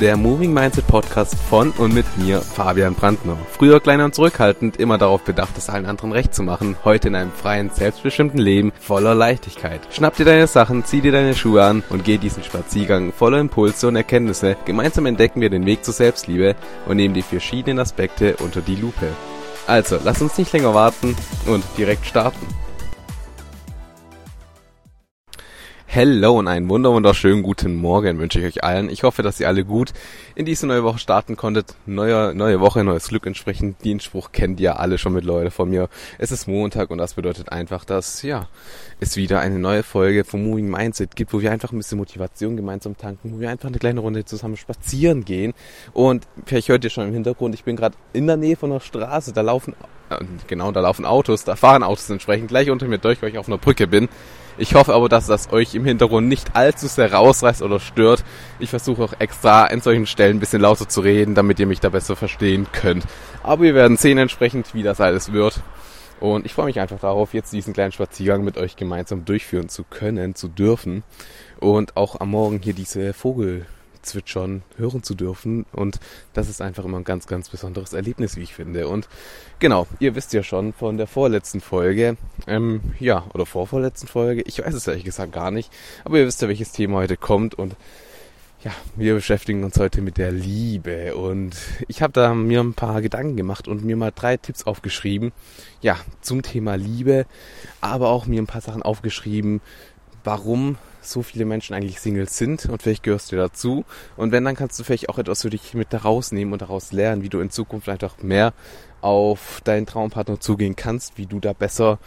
der Moving Mindset Podcast von und mit mir, Fabian Brandner. Früher kleiner und zurückhaltend, immer darauf bedacht, es allen anderen recht zu machen, heute in einem freien, selbstbestimmten Leben voller Leichtigkeit. Schnapp dir deine Sachen, zieh dir deine Schuhe an und geh diesen Spaziergang voller Impulse und Erkenntnisse. Gemeinsam entdecken wir den Weg zur Selbstliebe und nehmen die verschiedenen Aspekte unter die Lupe. Also, lass uns nicht länger warten und direkt starten. Hello und einen wunderschönen guten Morgen wünsche ich euch allen. Ich hoffe, dass ihr alle gut in diese neue Woche starten konntet. Neue Woche, neues Glück entsprechend. Den Spruch kennt ihr alle schon mit Leute von mir. Es ist Montag und das bedeutet einfach, dass es wieder eine neue Folge vom Moving Mindset gibt, wo wir einfach ein bisschen Motivation gemeinsam tanken, wo wir einfach eine kleine Runde zusammen spazieren gehen. Und vielleicht hört ihr schon im Hintergrund, ich bin gerade in der Nähe von der Straße, da laufen Autos, da fahren Autos entsprechend gleich unter mir durch, weil ich auf einer Brücke bin. Ich hoffe aber, dass das euch im Hintergrund nicht allzu sehr rausreißt oder stört. Ich versuche auch extra an solchen Stellen ein bisschen lauter zu reden, damit ihr mich da besser verstehen könnt. Aber wir werden sehen entsprechend, wie das alles wird. Und ich freue mich einfach darauf, jetzt diesen kleinen Spaziergang mit euch gemeinsam durchführen zu können, zu dürfen. Und auch am Morgen hier diese Vogelzwitschern hören zu dürfen. Und das ist einfach immer ein ganz, ganz besonderes Erlebnis, wie ich finde. Und genau, ihr wisst ja schon von der vorletzten Folge, oder vorvorletzten Folge, ich weiß es ehrlich gesagt gar nicht, aber ihr wisst ja, welches Thema heute kommt. Und ja, wir beschäftigen uns heute mit der Liebe und ich habe da mir ein paar Gedanken gemacht und mir mal 3 Tipps aufgeschrieben, zum Thema Liebe, aber auch mir ein paar Sachen aufgeschrieben, warum so viele Menschen eigentlich Singles sind und vielleicht gehörst du dazu und wenn, dann kannst du vielleicht auch etwas für dich mit daraus nehmen und daraus lernen, wie du in Zukunft einfach mehr auf deinen Traumpartner zugehen kannst, wie du da besser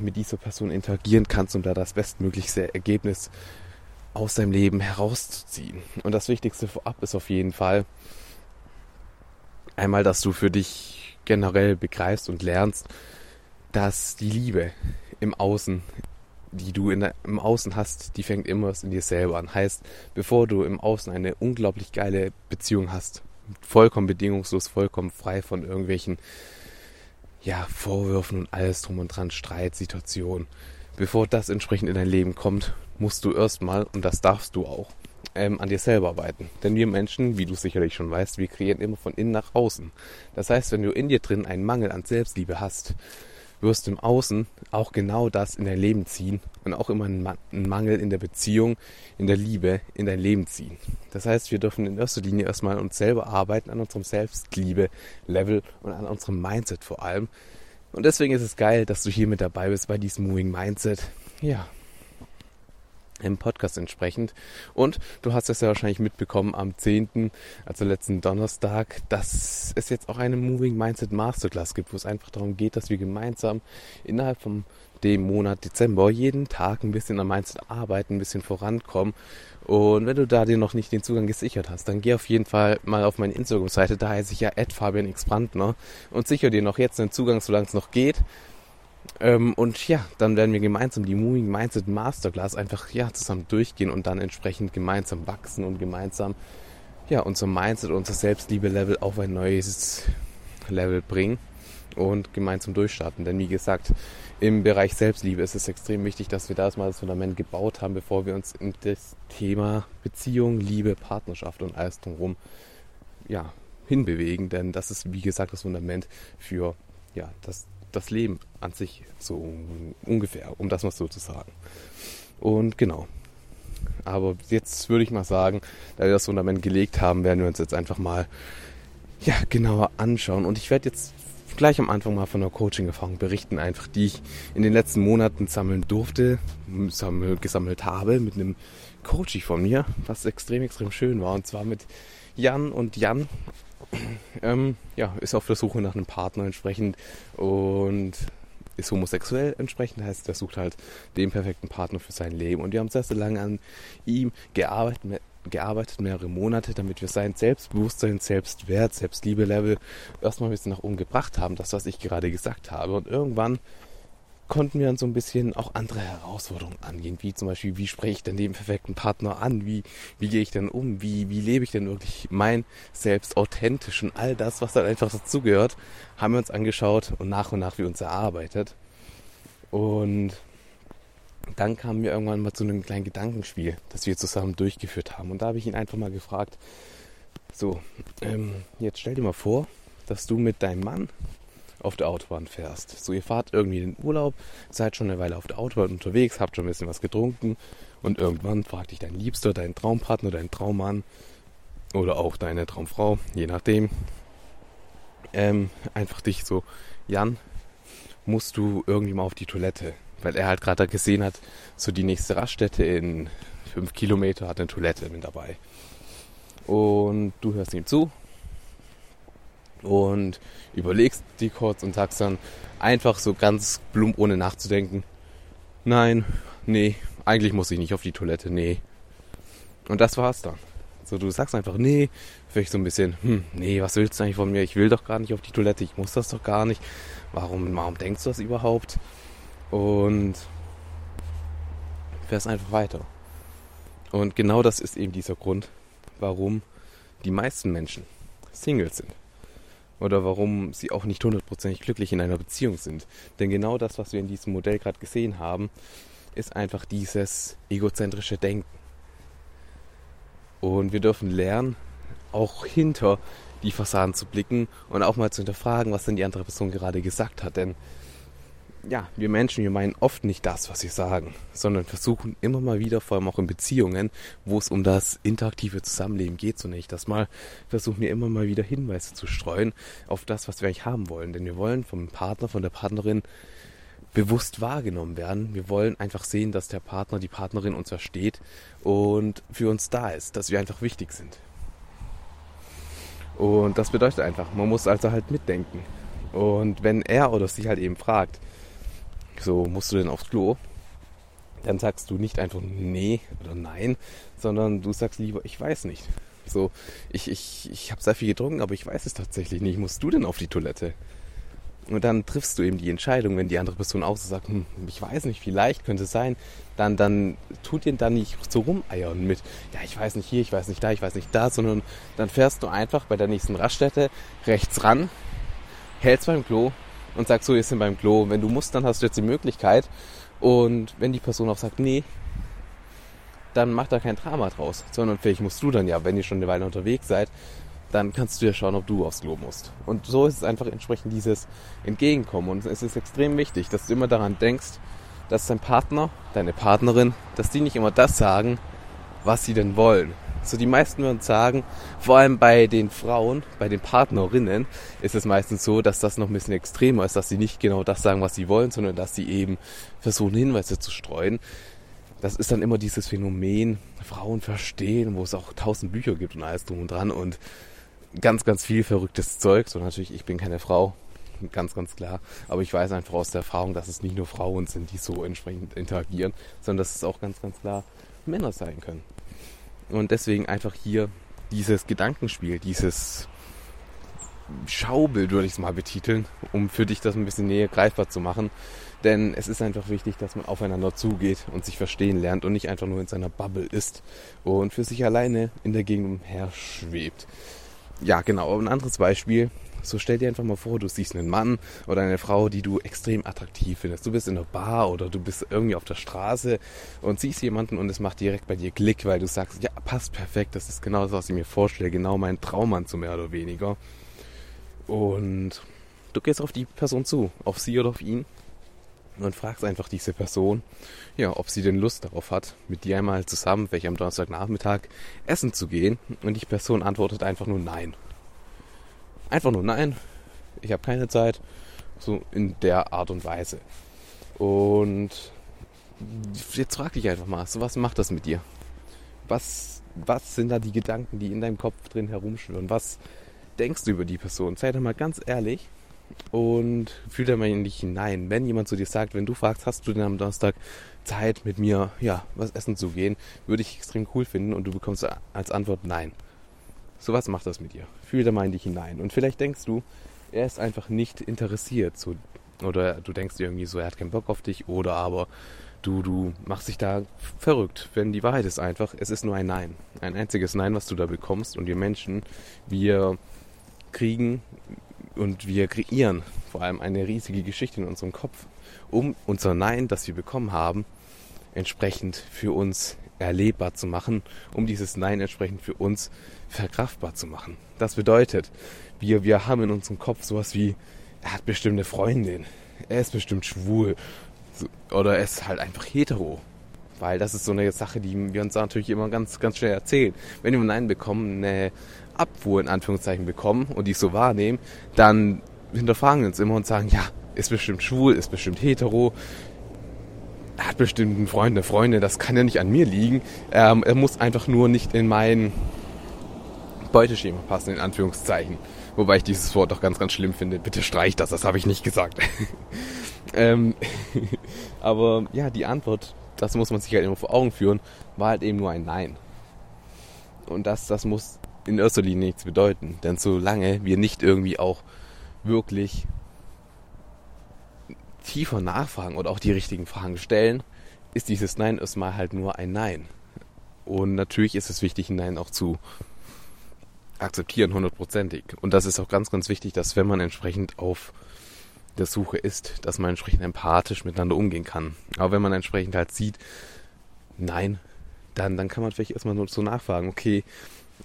mit dieser Person interagieren kannst, um da das bestmöglichste Ergebnis aus seinem Leben herauszuziehen. Und das Wichtigste vorab ist auf jeden Fall einmal, dass du für dich generell begreifst und lernst, dass die Liebe im Außen, die du im Außen hast, die fängt immer in dir selber an. Heißt, bevor du im Außen eine unglaublich geile Beziehung hast, vollkommen bedingungslos, vollkommen frei von irgendwelchen Vorwürfen und alles drum und dran, Streitsituationen, bevor das entsprechend in dein Leben kommt, musst du erstmal, und das darfst du auch, an dir selber arbeiten. Denn wir Menschen, wie du sicherlich schon weißt, wir kreieren immer von innen nach außen. Das heißt, wenn du in dir drin einen Mangel an Selbstliebe hast, wirst du im Außen auch genau das in dein Leben ziehen und auch immer einen Mangel in der Beziehung, in der Liebe, in dein Leben ziehen. Das heißt, wir dürfen in erster Linie erstmal uns selber arbeiten, an unserem Selbstliebe-Level und an unserem Mindset vor allem. Und deswegen ist es geil, dass du hier mit dabei bist bei diesem Moving Mindset. Im Podcast entsprechend. Und du hast es ja wahrscheinlich mitbekommen am 10., also letzten Donnerstag, dass es jetzt auch eine Moving Mindset Masterclass gibt, wo es einfach darum geht, dass wir gemeinsam innerhalb von dem Monat Dezember jeden Tag ein bisschen am Mindset arbeiten, ein bisschen vorankommen. Und wenn du da dir noch nicht den Zugang gesichert hast, dann geh auf jeden Fall mal auf meine Instagram-Seite, da heiße ich ja @fabianxbrandner und sichere dir noch jetzt den Zugang, solange es noch geht. Dann werden wir gemeinsam die Moving Mindset Masterclass einfach zusammen durchgehen und dann entsprechend gemeinsam wachsen und gemeinsam unser Mindset, unser Selbstliebe-Level auf ein neues Level bringen und gemeinsam durchstarten. Denn wie gesagt, im Bereich Selbstliebe ist es extrem wichtig, dass wir da erstmal das Fundament gebaut haben, bevor wir uns in das Thema Beziehung, Liebe, Partnerschaft und alles drumherum hinbewegen. Denn das ist, wie gesagt, das Fundament für das Leben an sich, so ungefähr, um das mal so zu sagen. Und genau. Aber jetzt würde ich mal sagen, da wir das Fundament gelegt haben, werden wir uns jetzt einfach mal genauer anschauen. Und ich werde jetzt gleich am Anfang mal von einer Coaching-Erfahrung berichten, einfach die ich in den letzten Monaten gesammelt habe mit einem Coaching von mir, was extrem, extrem schön war. Und zwar mit Jan. Und Jan ist auf der Suche nach einem Partner entsprechend und ist homosexuell entsprechend, heißt, er sucht halt den perfekten Partner für sein Leben. Und wir haben sehr, sehr lange an ihm gearbeitet, mehrere Monate, damit wir sein Selbstbewusstsein, Selbstwert, Selbstliebe-Level erstmal ein bisschen nach oben gebracht haben, das, was ich gerade gesagt habe. Und irgendwann konnten wir dann so ein bisschen auch andere Herausforderungen angehen, wie zum Beispiel, wie spreche ich denn den perfekten Partner an, wie gehe ich denn um, wie lebe ich denn wirklich mein Selbst authentisch und all das, was dann einfach dazugehört, haben wir uns angeschaut und nach wir uns erarbeitet. Und dann kamen wir irgendwann mal zu einem kleinen Gedankenspiel, das wir zusammen durchgeführt haben. Und da habe ich ihn einfach mal gefragt, So, jetzt stell dir mal vor, dass du mit deinem Mann auf der Autobahn fährst. So, ihr fahrt irgendwie in den Urlaub, seid schon eine Weile auf der Autobahn unterwegs, habt schon ein bisschen was getrunken und irgendwann fragt dich dein Liebster, dein Traumpartner, dein Traummann oder auch deine Traumfrau, je nachdem, einfach dich so, Jan, musst du irgendwie mal auf die Toilette? Weil er halt gerade gesehen hat, so die nächste Raststätte in 5 Kilometer hat eine Toilette mit dabei. Und du hörst ihm zu und überlegst die kurz und sagst dann einfach so ganz plump, ohne nachzudenken, nein, nee, eigentlich muss ich nicht auf die Toilette, nee. Und das war's dann. So, du sagst einfach, nee, vielleicht so ein bisschen, nee, was willst du eigentlich von mir? Ich will doch gar nicht auf die Toilette, ich muss das doch gar nicht. Warum denkst du das überhaupt? Und fährst einfach weiter. Und genau das ist eben dieser Grund, warum die meisten Menschen Singles sind. Oder warum sie auch nicht 100% glücklich in einer Beziehung sind. Denn genau das, was wir in diesem Modell gerade gesehen haben, ist einfach dieses egozentrische Denken. Und wir dürfen lernen, auch hinter die Fassaden zu blicken und auch mal zu hinterfragen, was denn die andere Person gerade gesagt hat. Denn ja, wir Menschen, wir meinen oft nicht das, was wir sagen, sondern versuchen immer mal wieder, vor allem auch in Beziehungen, wo es um das interaktive Zusammenleben geht, so nenne ich das mal, versuchen wir immer mal wieder Hinweise zu streuen auf das, was wir eigentlich haben wollen. Denn wir wollen vom Partner, von der Partnerin bewusst wahrgenommen werden. Wir wollen einfach sehen, dass der Partner, die Partnerin uns versteht und für uns da ist, dass wir einfach wichtig sind. Und das bedeutet einfach, man muss also halt mitdenken. Und wenn er oder sie halt eben fragt, so, musst du denn aufs Klo? Dann sagst du nicht einfach nee oder nein, sondern du sagst lieber, ich weiß nicht. So, ich habe sehr viel getrunken, aber ich weiß es tatsächlich nicht. Musst du denn auf die Toilette? Und dann triffst du eben die Entscheidung, wenn die andere Person auch so sagt, ich weiß nicht, vielleicht könnte es sein, dann tut dir dann nicht so rumeiern mit, ja, ich weiß nicht hier, ich weiß nicht da, ich weiß nicht da, sondern dann fährst du einfach bei der nächsten Raststätte rechts ran, hältst beim Klo und sagst, so, wir sind beim Klo. Und wenn du musst, dann hast du jetzt die Möglichkeit. Und wenn die Person auch sagt, nee, dann mach da kein Drama draus, sondern vielleicht musst du dann ja, wenn ihr schon eine Weile unterwegs seid, dann kannst du ja schauen, ob du aufs Klo musst. Und so ist es einfach entsprechend dieses Entgegenkommen. Und es ist extrem wichtig, dass du immer daran denkst, dass dein Partner, deine Partnerin, dass die nicht immer das sagen, was sie denn wollen. So, die meisten würden sagen, vor allem bei den Frauen, bei den Partnerinnen, ist es meistens so, dass das noch ein bisschen extremer ist, dass sie nicht genau das sagen, was sie wollen, sondern dass sie eben versuchen, Hinweise zu streuen. Das ist dann immer dieses Phänomen, Frauen verstehen, wo es auch 1000 Bücher gibt und alles drum und dran und ganz, ganz viel verrücktes Zeug. So, natürlich, ich bin keine Frau, ganz, ganz klar. Aber ich weiß einfach aus der Erfahrung, dass es nicht nur Frauen sind, die so entsprechend interagieren, sondern dass es auch ganz, ganz klar Männer sein können. Und deswegen einfach hier dieses Gedankenspiel, dieses Schaubild, würde ich es mal betiteln, um für dich das ein bisschen näher greifbar zu machen. Denn es ist einfach wichtig, dass man aufeinander zugeht und sich verstehen lernt und nicht einfach nur in seiner Bubble ist und für sich alleine in der Gegend umherschwebt. Ja, genau. Ein anderes Beispiel. So, stell dir einfach mal vor, du siehst einen Mann oder eine Frau, die du extrem attraktiv findest. Du bist in einer Bar oder du bist irgendwie auf der Straße und siehst jemanden und es macht direkt bei dir Klick, weil du sagst, ja, passt perfekt, das ist genau das, was ich mir vorstelle, genau mein Traummann, so mehr oder weniger. Und du gehst auf die Person zu, auf sie oder auf ihn und fragst einfach diese Person, ja, ob sie denn Lust darauf hat, mit dir einmal zusammen, vielleicht am Donnerstagnachmittag, essen zu gehen, und die Person antwortet einfach nur nein. Einfach nur nein, ich habe keine Zeit, so in der Art und Weise. Und jetzt frag dich einfach mal, so, was macht das mit dir? Was sind da die Gedanken, die in deinem Kopf drin herumschwirren? Was denkst du über die Person? Sei doch mal ganz ehrlich und fühl da mal in dich hinein. Wenn jemand zu dir sagt, wenn du fragst, hast du denn am Donnerstag Zeit, mit mir, ja, was essen zu gehen, würde ich extrem cool finden, und du bekommst als Antwort nein. So, was macht das mit dir? Fühl da mal in dich hinein. Und vielleicht denkst du, er ist einfach nicht interessiert. So, oder du denkst dir irgendwie so, er hat keinen Bock auf dich. Oder aber du machst dich da verrückt. Denn die Wahrheit ist einfach, es ist nur ein Nein. Ein einziges Nein, was du da bekommst. Und wir Menschen, wir kriegen und wir kreieren vor allem eine riesige Geschichte in unserem Kopf, um unser Nein, das wir bekommen haben, entsprechend für uns erlebbar zu machen, um dieses Nein entsprechend für uns verkraftbar zu machen. Das bedeutet, wir haben in unserem Kopf sowas wie, er hat bestimmt eine Freundin, er ist bestimmt schwul oder er ist halt einfach hetero. Weil das ist so eine Sache, die wir uns natürlich immer ganz, ganz schnell erzählen. Wenn wir ein Nein bekommen, eine Abfuhr in Anführungszeichen bekommen und die so wahrnehmen, dann hinterfragen wir uns immer und sagen, ja, ist bestimmt schwul, ist bestimmt hetero, hat bestimmt einen Freund, eine Freundin, das kann ja nicht an mir liegen. Er muss einfach nur nicht in mein Beuteschema passen, in Anführungszeichen. Wobei ich dieses Wort auch ganz, ganz schlimm finde. Bitte streich das habe ich nicht gesagt. Aber ja, die Antwort, das muss man sich halt immer vor Augen führen, war halt eben nur ein Nein. Und das muss in erster Linie nichts bedeuten. Denn solange wir nicht irgendwie auch wirklich tiefer nachfragen oder auch die richtigen Fragen stellen, ist dieses Nein erstmal halt nur ein Nein. Und natürlich ist es wichtig, ein Nein auch zu akzeptieren, 100%. Und das ist auch ganz, ganz wichtig, dass wenn man entsprechend auf der Suche ist, dass man entsprechend empathisch miteinander umgehen kann. Aber wenn man entsprechend halt sieht, nein, dann kann man vielleicht erstmal nur so nachfragen, okay,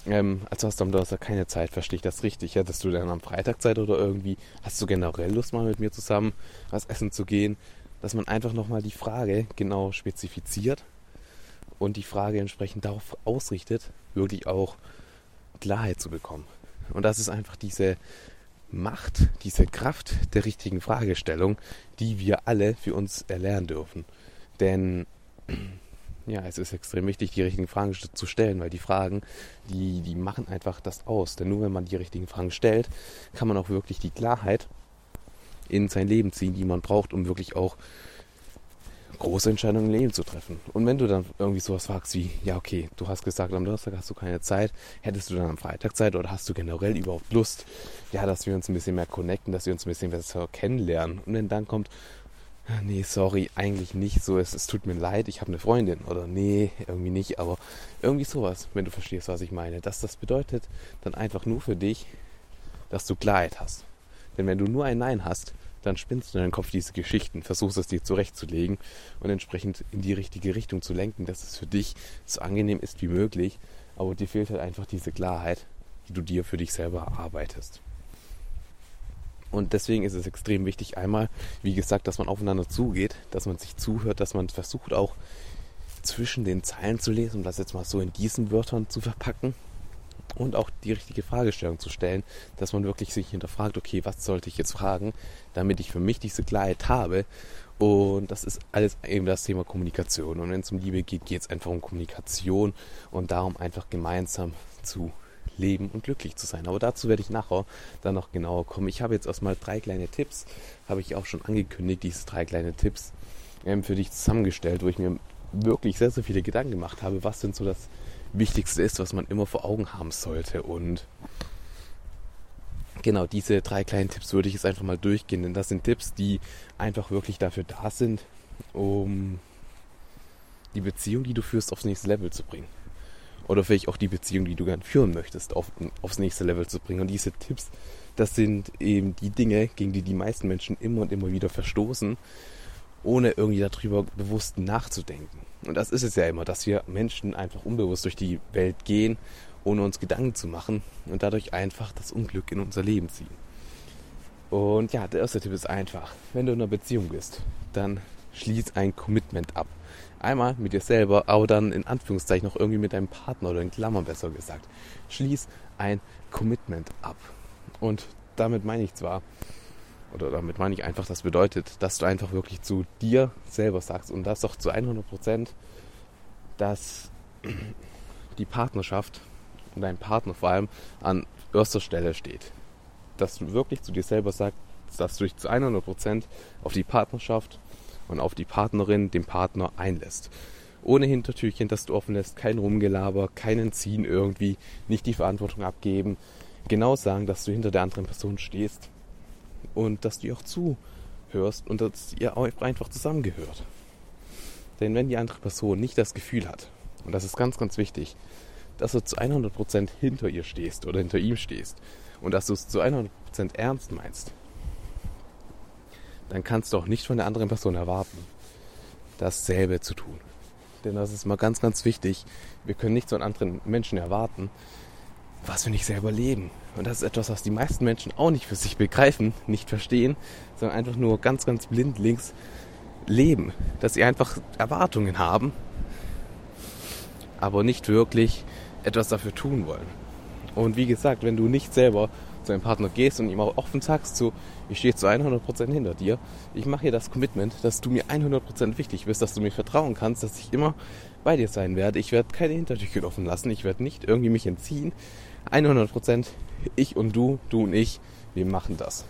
also hast du am Donnerstag keine Zeit, verstehe ich das richtig? Hattest du dann am Freitag Zeit oder irgendwie, hast du generell Lust mal mit mir zusammen was essen zu gehen? Dass man einfach nochmal die Frage genau spezifiziert und die Frage entsprechend darauf ausrichtet, wirklich auch Klarheit zu bekommen. Und das ist einfach diese Macht, diese Kraft der richtigen Fragestellung, die wir alle für uns erlernen dürfen. Denn ja, es ist extrem wichtig, die richtigen Fragen zu stellen, weil die Fragen, die machen einfach das aus. Denn nur wenn man die richtigen Fragen stellt, kann man auch wirklich die Klarheit in sein Leben ziehen, die man braucht, um wirklich auch große Entscheidungen im Leben zu treffen. Und wenn du dann irgendwie sowas fragst wie, ja okay, du hast gesagt, am Donnerstag hast du keine Zeit, hättest du dann am Freitag Zeit oder hast du generell überhaupt Lust, ja, dass wir uns ein bisschen mehr connecten, dass wir uns ein bisschen besser kennenlernen. Und wenn dann kommt, nee, sorry, eigentlich nicht so, es tut mir leid, ich habe eine Freundin oder nee, irgendwie nicht, aber irgendwie sowas, wenn du verstehst, was ich meine. Das bedeutet dann einfach nur für dich, dass du Klarheit hast. Denn wenn du nur ein Nein hast, dann spinnst du in deinem Kopf diese Geschichten, versuchst es dir zurechtzulegen und entsprechend in die richtige Richtung zu lenken, dass es für dich so angenehm ist wie möglich, aber dir fehlt halt einfach diese Klarheit, die du dir für dich selber erarbeitest. Und deswegen ist es extrem wichtig, einmal, wie gesagt, dass man aufeinander zugeht, dass man sich zuhört, dass man versucht auch zwischen den Zeilen zu lesen, um das jetzt mal so in diesen Wörtern zu verpacken. Und auch die richtige Fragestellung zu stellen, dass man wirklich sich hinterfragt, okay, was sollte ich jetzt fragen, damit ich für mich diese Klarheit habe. Und das ist alles eben das Thema Kommunikation. Und wenn es um Liebe geht, geht es einfach um Kommunikation und darum, einfach gemeinsam zu leben und glücklich zu sein. Aber dazu werde ich nachher dann noch genauer kommen. Ich habe jetzt erstmal 3 kleine Tipps, habe ich auch schon angekündigt, diese 3 kleine Tipps für dich zusammengestellt, wo ich mir wirklich sehr, sehr viele Gedanken gemacht habe, was denn so das Wichtigste ist, was man immer vor Augen haben sollte. Und genau, diese 3 kleinen Tipps würde ich jetzt einfach mal durchgehen, denn das sind Tipps, die einfach wirklich dafür da sind, um die Beziehung, die du führst, aufs nächste Level zu bringen. Oder vielleicht auch die Beziehung, die du gern führen möchtest, aufs nächste Level zu bringen. Und diese Tipps, das sind eben die Dinge, gegen die die meisten Menschen immer und immer wieder verstoßen, ohne irgendwie darüber bewusst nachzudenken. Und das ist es ja immer, dass wir Menschen einfach unbewusst durch die Welt gehen, ohne uns Gedanken zu machen und dadurch einfach das Unglück in unser Leben ziehen. Und ja, der erste Tipp ist einfach, wenn du in einer Beziehung bist, dann schließ ein Commitment ab. Einmal mit dir selber, aber dann in Anführungszeichen noch irgendwie mit deinem Partner oder in Klammern besser gesagt. Schließ ein Commitment ab. Und damit meine ich einfach, das bedeutet, dass du einfach wirklich zu dir selber sagst und das doch zu 100%, dass die Partnerschaft und dein Partner vor allem an erster Stelle steht. Dass du wirklich zu dir selber sagst, dass du dich zu 100% auf die Partnerschaft und auf die Partnerin, den Partner einlässt. Ohne Hintertürchen, dass du offen lässt, kein Rumgelaber, kein Entziehen irgendwie, nicht die Verantwortung abgeben. Genau sagen, dass du hinter der anderen Person stehst. Und dass du ihr auch zuhörst und dass ihr auch einfach zusammengehört. Denn wenn die andere Person nicht das Gefühl hat, und das ist ganz, ganz wichtig, dass du zu 100% hinter ihr stehst oder hinter ihm stehst und dass du es zu 100% ernst meinst, dann kannst du auch nicht von der anderen Person erwarten, dasselbe zu tun. denn das ist mal ganz, ganz wichtig. Wir können nichts von anderen Menschen erwarten, was wir nicht selber leben. Und das ist etwas, was die meisten Menschen auch nicht für sich begreifen, nicht verstehen, sondern einfach nur ganz, ganz blindlings leben. Dass sie einfach Erwartungen haben, aber nicht wirklich etwas dafür tun wollen. Und wie gesagt, wenn du nicht selber zu einem Partner gehst und ihm auch offen sagst, so, ich stehe zu 100% hinter dir, ich mache hier das Commitment, dass du mir 100% wichtig bist, dass du mir vertrauen kannst, dass ich immer bei dir sein werde, ich werde keine Hintertür offen lassen, ich werde nicht irgendwie mich entziehen, 100% ich und du und ich, wir machen das.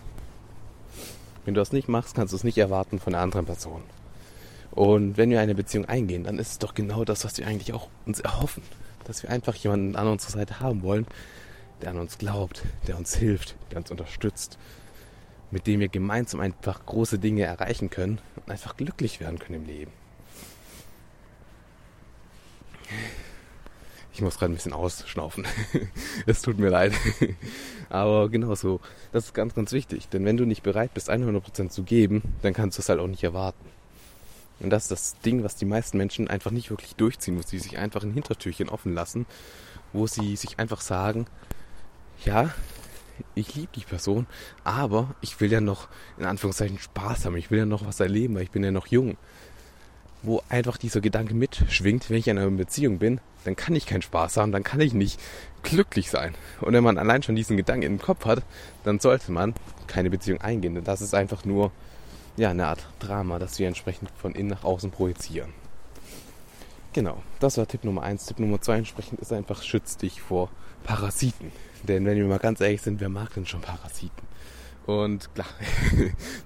Wenn du das nicht machst, kannst du es nicht erwarten von einer anderen Person. Und wenn wir eine Beziehung eingehen, dann ist es doch genau das, was wir eigentlich auch uns erhoffen, dass wir einfach jemanden an unserer Seite haben wollen, der an uns glaubt, der uns hilft, der uns unterstützt, mit dem wir gemeinsam einfach große Dinge erreichen können und einfach glücklich werden können im Leben. Ich muss gerade ein bisschen ausschnaufen. Es tut mir leid. Aber genau so. Das ist ganz, ganz wichtig. Denn wenn du nicht bereit bist, 100% zu geben, dann kannst du es halt auch nicht erwarten. Und das ist das Ding, was die meisten Menschen einfach nicht wirklich durchziehen, wo sie sich einfach ein Hintertürchen offen lassen, wo sie sich einfach sagen, ja, ich liebe die Person, aber ich will ja noch, in Anführungszeichen, Spaß haben, ich will ja noch was erleben, weil ich bin ja noch jung. Wo einfach dieser Gedanke mitschwingt, wenn ich in einer Beziehung bin, dann kann ich keinen Spaß haben, dann kann ich nicht glücklich sein. Und wenn man allein schon diesen Gedanken im Kopf hat, dann sollte man keine Beziehung eingehen, denn das ist einfach nur ja eine Art Drama, das wir entsprechend von innen nach außen projizieren. Genau, das war Tipp Nummer 1. Tipp Nummer 2 entsprechend ist einfach, schütz dich vor Parasiten. Denn wenn wir mal ganz ehrlich sind, wer mag denn schon Parasiten? Und klar,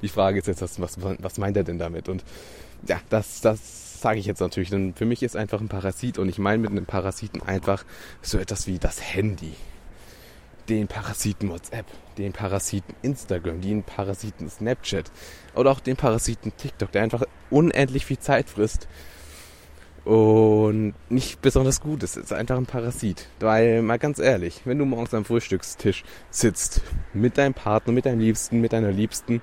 die Frage ist jetzt, was meint er denn damit? Und ja, das sage ich jetzt natürlich, denn für mich ist einfach ein Parasit, und ich meine mit einem Parasiten einfach so etwas wie das Handy, den Parasiten WhatsApp, den Parasiten Instagram, den Parasiten Snapchat oder auch den Parasiten TikTok, der einfach unendlich viel Zeit frisst und nicht besonders gut ist. Es ist einfach ein Parasit, weil, mal ganz ehrlich, wenn du morgens am Frühstückstisch sitzt mit deinem Partner, mit deinem Liebsten, mit deiner Liebsten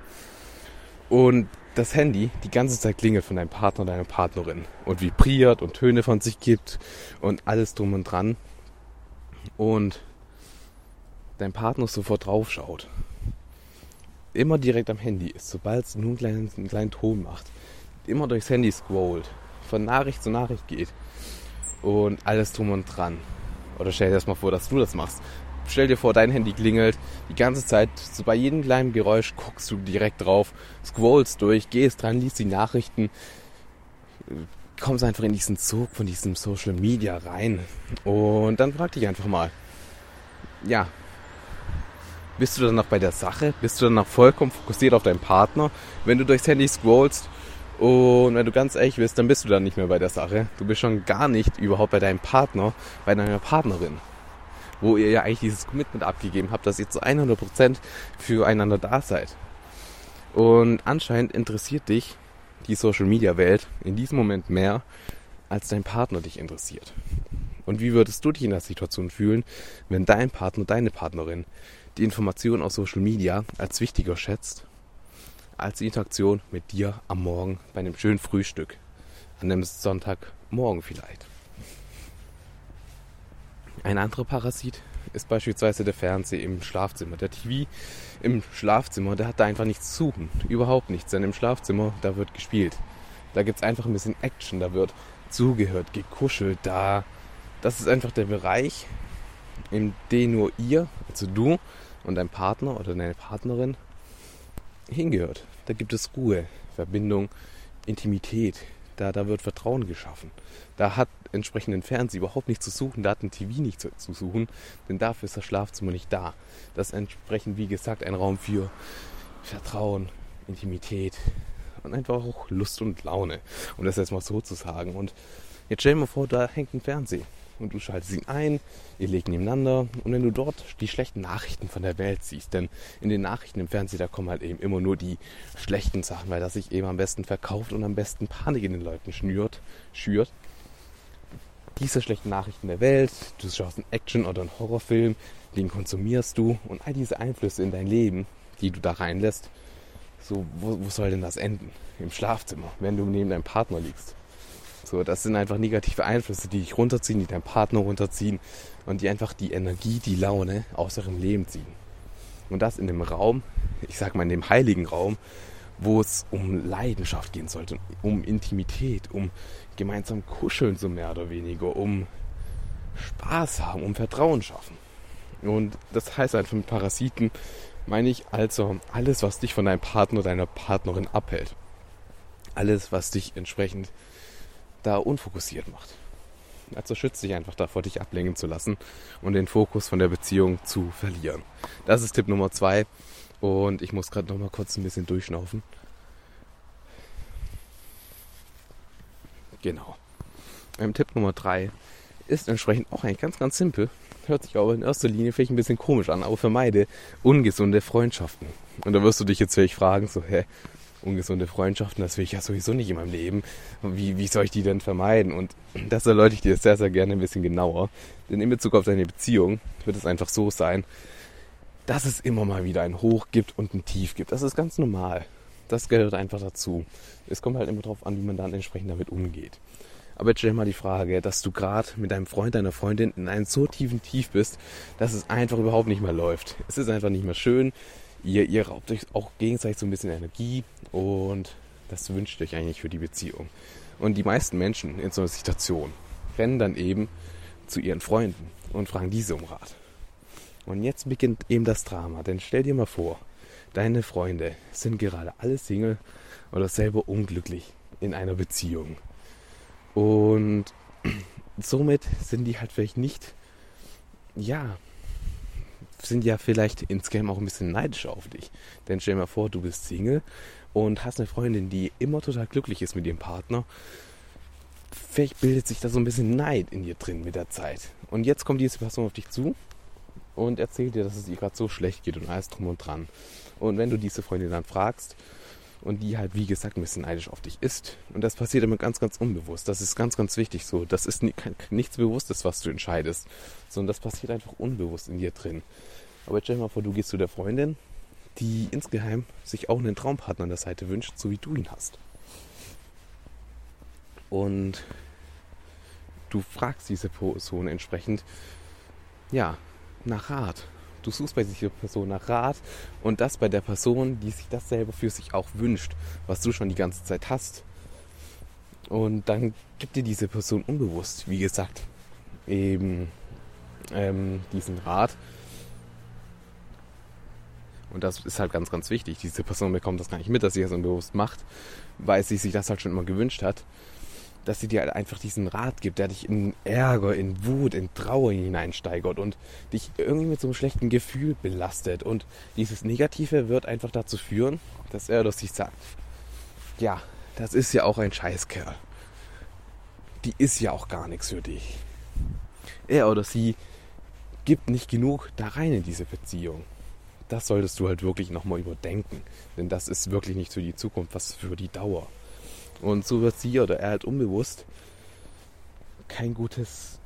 und das Handy die ganze Zeit klingelt von deinem Partner, deiner Partnerin und vibriert und Töne von sich gibt und alles drum und dran und dein Partner sofort drauf schaut, immer direkt am Handy ist, sobald es nur einen kleinen Ton macht, immer durchs Handy scrollt, von Nachricht zu Nachricht geht und alles drum und dran. Oder stell dir das mal vor, dass du das machst. Stell dir vor, dein Handy klingelt die ganze Zeit, so bei jedem kleinen Geräusch guckst du direkt drauf, scrollst durch, gehst dran, liest die Nachrichten, kommst einfach in diesen Zug von diesem Social Media rein und dann frag dich einfach mal, ja, bist du dann noch bei der Sache? Bist du dann noch vollkommen fokussiert auf deinen Partner? Wenn du durchs Handy scrollst und wenn du ganz ehrlich bist, dann bist du dann nicht mehr bei der Sache. Du bist schon gar nicht überhaupt bei deinem Partner, bei deiner Partnerin, wo ihr ja eigentlich dieses Commitment abgegeben habt, dass ihr zu 100% füreinander da seid. Und anscheinend interessiert dich die Social-Media-Welt in diesem Moment mehr, als dein Partner dich interessiert. Und wie würdest du dich in der Situation fühlen, wenn dein Partner, deine Partnerin die Informationen aus Social Media als wichtiger schätzt, als die Interaktion mit dir am Morgen bei einem schönen Frühstück, an einem Sonntagmorgen vielleicht? Ein anderer Parasit ist beispielsweise der Fernseher im Schlafzimmer. Der TV im Schlafzimmer, der hat da einfach nichts zu suchen, überhaupt nichts. Denn im Schlafzimmer, da wird gespielt. Da gibt es einfach ein bisschen Action, da wird zugehört, gekuschelt, das ist einfach der Bereich, in dem nur ihr, also du und dein Partner oder deine Partnerin, hingehört. Da gibt es Ruhe, Verbindung, Intimität. Da wird Vertrauen geschaffen. Da hat entsprechend ein Fernseher überhaupt nichts zu suchen, da hat ein TV nichts zu suchen, denn dafür ist das Schlafzimmer nicht da. Das ist entsprechend, wie gesagt, ein Raum für Vertrauen, Intimität und einfach auch Lust und Laune, um das jetzt mal so zu sagen. Und jetzt stell dir mal vor, da hängt ein Fernseher. Und du schaltest ihn ein, ihr legt nebeneinander und wenn du dort die schlechten Nachrichten von der Welt siehst, denn in den Nachrichten im Fernsehen, da kommen halt eben immer nur die schlechten Sachen, weil das sich eben am besten verkauft und am besten Panik in den Leuten schürt. Diese schlechten Nachrichten der Welt, du schaust einen Action- oder einen Horrorfilm, den konsumierst du und all diese Einflüsse in dein Leben, die du da reinlässt, so wo soll denn das enden? Im Schlafzimmer, wenn du neben deinem Partner liegst. So, das sind einfach negative Einflüsse, die dich runterziehen, die deinen Partner runterziehen und die einfach die Energie, die Laune aus ihrem Leben ziehen. Und das in dem Raum, ich sag mal in dem heiligen Raum, wo es um Leidenschaft gehen sollte, um Intimität, um gemeinsam kuscheln, so mehr oder weniger, um Spaß haben, um Vertrauen schaffen. Und das heißt einfach mit Parasiten, meine ich also alles, was dich von deinem Partner oder deiner Partnerin abhält. Alles, was dich entsprechend da unfokussiert macht. Also schütze dich einfach davor, dich ablenken zu lassen und den Fokus von der Beziehung zu verlieren. Das ist Tipp Nummer 2 und ich muss gerade nochmal kurz ein bisschen durchschnaufen. Genau. Tipp Nummer 3 ist entsprechend auch eigentlich ganz, ganz simpel. Hört sich aber in erster Linie vielleicht ein bisschen komisch an, aber vermeide ungesunde Freundschaften. Und da wirst du dich jetzt vielleicht fragen, so, hä? Ungesunde Freundschaften, das will ich ja sowieso nicht in meinem Leben. Wie soll ich die denn vermeiden? Und das erläutere ich dir sehr, sehr gerne ein bisschen genauer. Denn in Bezug auf deine Beziehung wird es einfach so sein, dass es immer mal wieder ein Hoch gibt und ein Tief gibt. Das ist ganz normal. Das gehört einfach dazu. Es kommt halt immer darauf an, wie man dann entsprechend damit umgeht. Aber jetzt stell dir mal die Frage, dass du gerade mit deinem Freund, deiner Freundin in einem so tiefen Tief bist, dass es einfach überhaupt nicht mehr läuft. Es ist einfach nicht mehr schön. Ihr raubt euch auch gegenseitig so ein bisschen Energie und das wünscht ihr euch eigentlich für die Beziehung. Und die meisten Menschen in so einer Situation rennen dann eben zu ihren Freunden und fragen diese um Rat. Und jetzt beginnt eben das Drama, denn stell dir mal vor, deine Freunde sind gerade alle Single oder selber unglücklich in einer Beziehung. Und somit sind die halt vielleicht nicht, ja, sind ja vielleicht insgeheim auch ein bisschen neidisch auf dich. Denn stell dir mal vor, du bist Single und hast eine Freundin, die immer total glücklich ist mit ihrem Partner. Vielleicht bildet sich da so ein bisschen Neid in dir drin mit der Zeit. Und jetzt kommt diese Person auf dich zu und erzählt dir, dass es ihr gerade so schlecht geht und alles drum und dran. Und wenn du diese Freundin dann fragst und die halt, wie gesagt, ein bisschen neidisch auf dich ist, und das passiert immer ganz, ganz unbewusst. Das ist ganz, ganz wichtig so. Das ist nichts Bewusstes, was du entscheidest, sondern das passiert einfach unbewusst in dir drin. Aber jetzt stell dir mal vor, du gehst zu der Freundin, die insgeheim sich auch einen Traumpartner an der Seite wünscht, so wie du ihn hast. Und du fragst diese Person entsprechend, ja, nach Rat. Du suchst bei dieser Person nach Rat und das bei der Person, die sich das selber für sich auch wünscht, was du schon die ganze Zeit hast. Und dann gibt dir diese Person unbewusst, wie gesagt, eben diesen Rat. Und das ist halt ganz, ganz wichtig. Diese Person bekommt das gar nicht mit, dass sie das unbewusst macht, weil sie sich das halt schon immer gewünscht hat, dass sie dir halt einfach diesen Rat gibt, der dich in Ärger, in Wut, in Trauer hineinsteigert und dich irgendwie mit so einem schlechten Gefühl belastet. Und dieses Negative wird einfach dazu führen, dass er oder sie sagt, ja, das ist ja auch ein Scheißkerl. Die ist ja auch gar nichts für dich. Er oder sie gibt nicht genug da rein in diese Beziehung. Das solltest du halt wirklich nochmal überdenken. Denn das ist wirklich nicht für die Zukunft, was für die Dauer. Und so wird sie oder er halt unbewusst kein gutes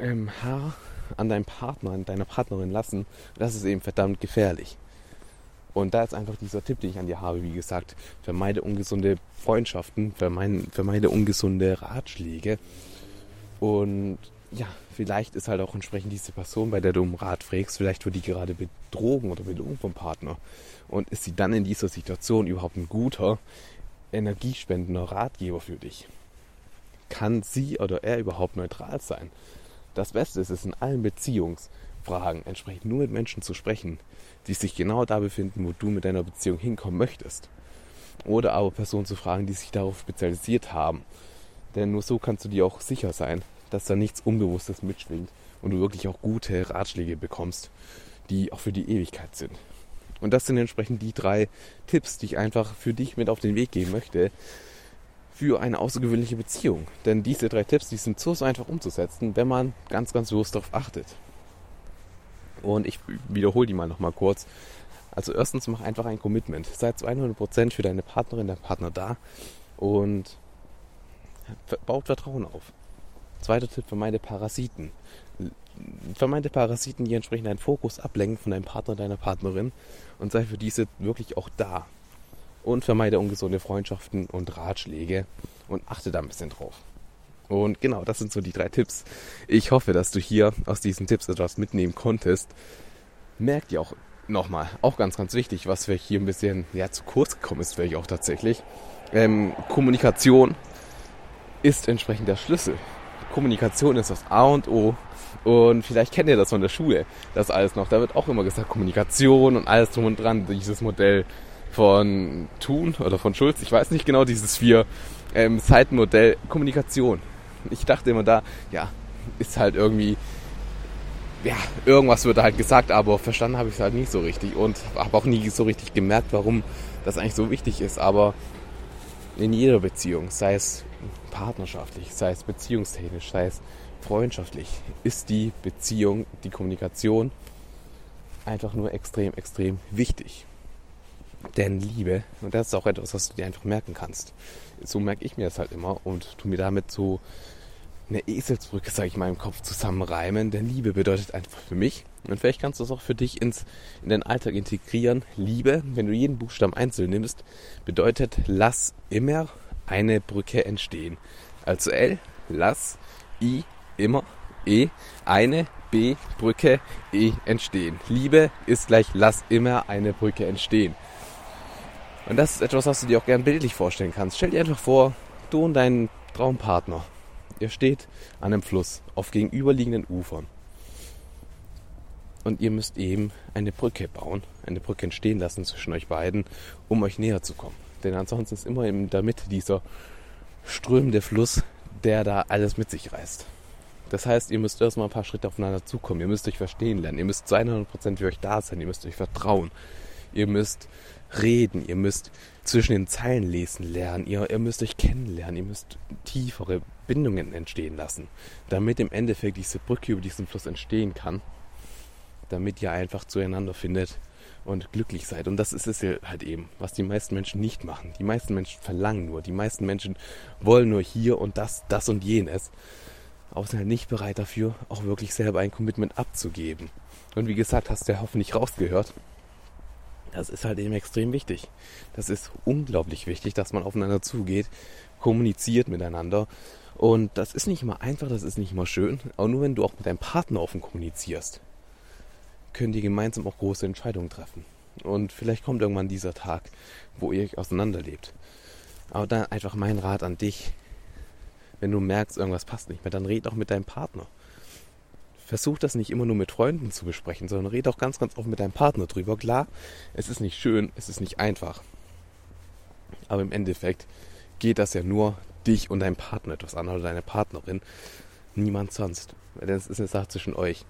Haar an deinem Partner, an deiner Partnerin lassen. Das ist eben verdammt gefährlich. Und da ist einfach dieser Tipp, den ich an dir habe, wie gesagt, vermeide ungesunde Freundschaften, vermeide ungesunde Ratschläge. Und ja, vielleicht ist halt auch entsprechend diese Person, bei der du um Rat fragst, vielleicht wird die gerade betrogen oder belogen vom Partner. Und ist sie dann in dieser Situation überhaupt ein guter, energiespendender Ratgeber für dich? Kann sie oder er überhaupt neutral sein? Das Beste ist es, in allen Beziehungsfragen entsprechend nur mit Menschen zu sprechen, die sich genau da befinden, wo du mit deiner Beziehung hinkommen möchtest. Oder aber Personen zu fragen, die sich darauf spezialisiert haben. Denn nur so kannst du dir auch sicher sein, dass da nichts Unbewusstes mitschwingt und du wirklich auch gute Ratschläge bekommst, die auch für die Ewigkeit sind. Und das sind entsprechend die 3 Tipps, die ich einfach für dich mit auf den Weg geben möchte, für eine außergewöhnliche Beziehung. Denn diese 3 Tipps, die sind so einfach umzusetzen, wenn man ganz, ganz bewusst darauf achtet. Und ich wiederhole die mal nochmal kurz. Also erstens, mach einfach ein Commitment. Sei zu 100% für deine Partnerin, dein Partner da und baut Vertrauen auf. Zweiter Tipp, vermeide Parasiten. Vermeide Parasiten, die entsprechend deinen Fokus ablenken von deinem Partner, deiner Partnerin und sei für diese wirklich auch da. Und vermeide ungesunde Freundschaften und Ratschläge. und achte da ein bisschen drauf. Und genau, das sind so die 3 Tipps. Ich hoffe, dass du hier aus diesen Tipps etwas mitnehmen konntest. Merkt ihr auch nochmal, auch ganz, ganz wichtig, was wir hier ein bisschen zu kurz gekommen ist, vielleicht auch tatsächlich. Kommunikation ist entsprechend der Schlüssel. Kommunikation ist das A und O. Und vielleicht kennt ihr das von der Schule, das alles noch. Da wird auch immer gesagt, Kommunikation und alles drum und dran. Dieses Modell von Thun oder von Schulz, ich weiß nicht genau, dieses 4 Seitenmodell, Kommunikation. Ich dachte immer da, ist halt irgendwie, irgendwas wird da halt gesagt, aber verstanden habe ich es halt nicht so richtig und habe auch nie so richtig gemerkt, warum das eigentlich so wichtig ist. Aber in jeder Beziehung, sei es partnerschaftlich, sei es beziehungstechnisch, sei es freundschaftlich, ist die Beziehung, die Kommunikation einfach nur extrem, extrem wichtig. Denn Liebe, und das ist auch etwas, was du dir einfach merken kannst. So merke ich mir das halt immer und tu mir damit so eine Eselsbrücke, sage ich mal, im Kopf zusammenreimen. Denn Liebe bedeutet einfach für mich, und vielleicht kannst du das auch für dich in deinen Alltag integrieren. Liebe, wenn du jeden Buchstaben einzeln nimmst, bedeutet, lass immer eine Brücke entstehen. Also L, lass, I, immer, E, eine, B, Brücke, E, entstehen. Liebe ist gleich, lass immer eine Brücke entstehen. Und das ist etwas, was du dir auch gern bildlich vorstellen kannst. Stell dir einfach vor, du und dein Traumpartner, ihr steht an einem Fluss auf gegenüberliegenden Ufern. Und ihr müsst eben eine Brücke bauen, eine Brücke entstehen lassen zwischen euch beiden, um euch näher zu kommen. Denn ansonsten ist immer in der Mitte dieser strömende Fluss, der da alles mit sich reißt. Das heißt, ihr müsst erstmal ein paar Schritte aufeinander zukommen. Ihr müsst euch verstehen lernen. Ihr müsst zu 100% für euch da sein. Ihr müsst euch vertrauen. Ihr müsst reden, ihr müsst zwischen den Zeilen lesen lernen, ihr müsst euch kennenlernen, ihr müsst tiefere Bindungen entstehen lassen, damit im Endeffekt diese Brücke über diesen Fluss entstehen kann, damit ihr einfach zueinander findet und glücklich seid. Und das ist es halt eben, was die meisten Menschen nicht machen. Die meisten Menschen verlangen nur, die meisten Menschen wollen nur hier und das und jenes, aber sind halt nicht bereit dafür, auch wirklich selber ein Commitment abzugeben. Und wie gesagt, hast du ja hoffentlich rausgehört, das ist halt eben extrem wichtig. Das ist unglaublich wichtig, dass man aufeinander zugeht, kommuniziert miteinander. Und das ist nicht immer einfach, das ist nicht immer schön. Aber nur wenn du auch mit deinem Partner offen kommunizierst, könnt ihr gemeinsam auch große Entscheidungen treffen. Und vielleicht kommt irgendwann dieser Tag, wo ihr euch auseinanderlebt. Aber dann einfach mein Rat an dich. Wenn du merkst, irgendwas passt nicht mehr, dann red auch mit deinem Partner. Versuch das nicht immer nur mit Freunden zu besprechen, sondern red auch ganz, ganz offen mit deinem Partner drüber. Klar, es ist nicht schön, es ist nicht einfach. Aber im Endeffekt geht das ja nur dich und deinem Partner etwas an oder deine Partnerin. Niemand sonst. Das ist eine Sache zwischen euch.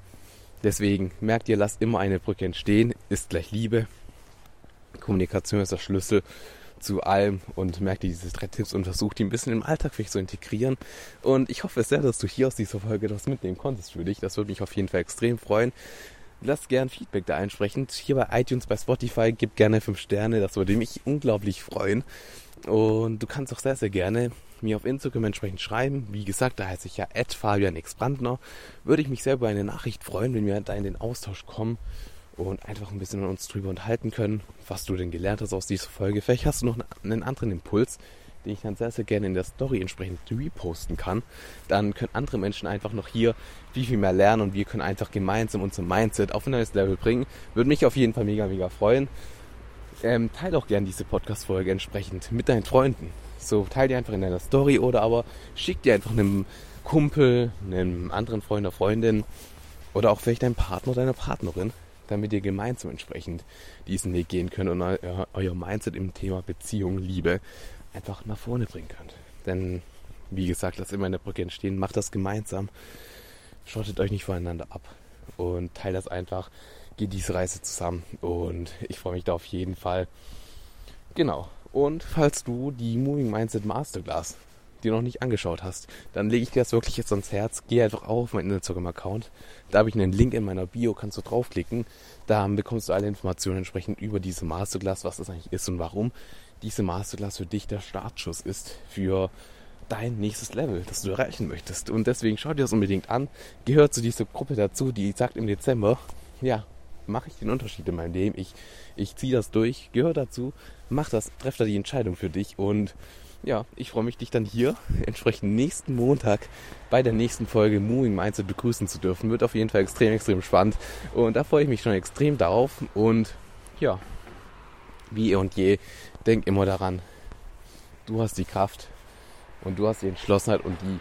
Deswegen merkt ihr, lasst immer eine Brücke entstehen. Ist gleich Liebe. Kommunikation ist der Schlüssel zu allem, und merkt dir diese 3 Tipps und versucht die ein bisschen im Alltag für dich zu integrieren. Und ich hoffe sehr, dass du hier aus dieser Folge etwas mitnehmen konntest für dich. Das würde mich auf jeden Fall extrem freuen. Lass gerne Feedback da einsprechend. Hier bei iTunes, bei Spotify, gib gerne 5 Sterne. Das würde mich unglaublich freuen. Und du kannst auch sehr, sehr gerne mir auf Instagram entsprechend schreiben. Wie gesagt, da heiße ich ja @FabianXBrandner. Würde ich mich sehr über eine Nachricht freuen, wenn wir da in den Austausch kommen und einfach ein bisschen an uns drüber unterhalten können, was du denn gelernt hast aus dieser Folge. Vielleicht hast du noch einen anderen Impuls, den ich dann sehr, sehr gerne in der Story entsprechend reposten kann. Dann können andere Menschen einfach noch hier viel, viel mehr lernen und wir können einfach gemeinsam unser Mindset auf ein neues Level bringen. Würde mich auf jeden Fall mega, mega freuen. Teile auch gerne diese Podcast-Folge entsprechend mit deinen Freunden. So, teile die einfach in deiner Story oder aber schick dir einfach einem Kumpel, einem anderen Freund oder Freundin oder auch vielleicht deinem Partner oder deiner Partnerin, damit ihr gemeinsam entsprechend diesen Weg gehen könnt und euer Mindset im Thema Beziehung, Liebe einfach nach vorne bringen könnt. Denn, wie gesagt, lasst immer in der Brücke entstehen, macht das gemeinsam, schottet euch nicht voneinander ab und teilt das einfach, geht diese Reise zusammen und ich freue mich da auf jeden Fall. Genau, und falls du die Moving Mindset Masterclass die noch nicht angeschaut hast, dann lege ich dir das wirklich jetzt ans Herz. Geh einfach auf meinen Instagram-Account. Da habe ich einen Link in meiner Bio, kannst du draufklicken. Da bekommst du alle Informationen entsprechend über diese Masterclass, was das eigentlich ist und warum diese Masterclass für dich der Startschuss ist für dein nächstes Level, das du erreichen möchtest. Und deswegen schau dir das unbedingt an. Gehört zu dieser Gruppe dazu, die sagt im Dezember, mache ich den Unterschied in meinem Leben. Ich ziehe das durch, gehört dazu, mach das, treff da die Entscheidung für dich und ja, ich freue mich, dich dann hier entsprechend nächsten Montag bei der nächsten Folge Moving Mindset begrüßen zu dürfen. Wird auf jeden Fall extrem, extrem spannend und da freue ich mich schon extrem darauf. Und ja, wie eh und je, denk immer daran, du hast die Kraft und du hast die Entschlossenheit und die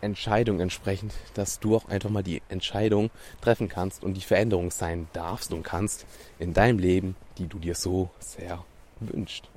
Entscheidung entsprechend, dass du auch einfach mal die Entscheidung treffen kannst und die Veränderung sein darfst und kannst in deinem Leben, die du dir so sehr wünschst.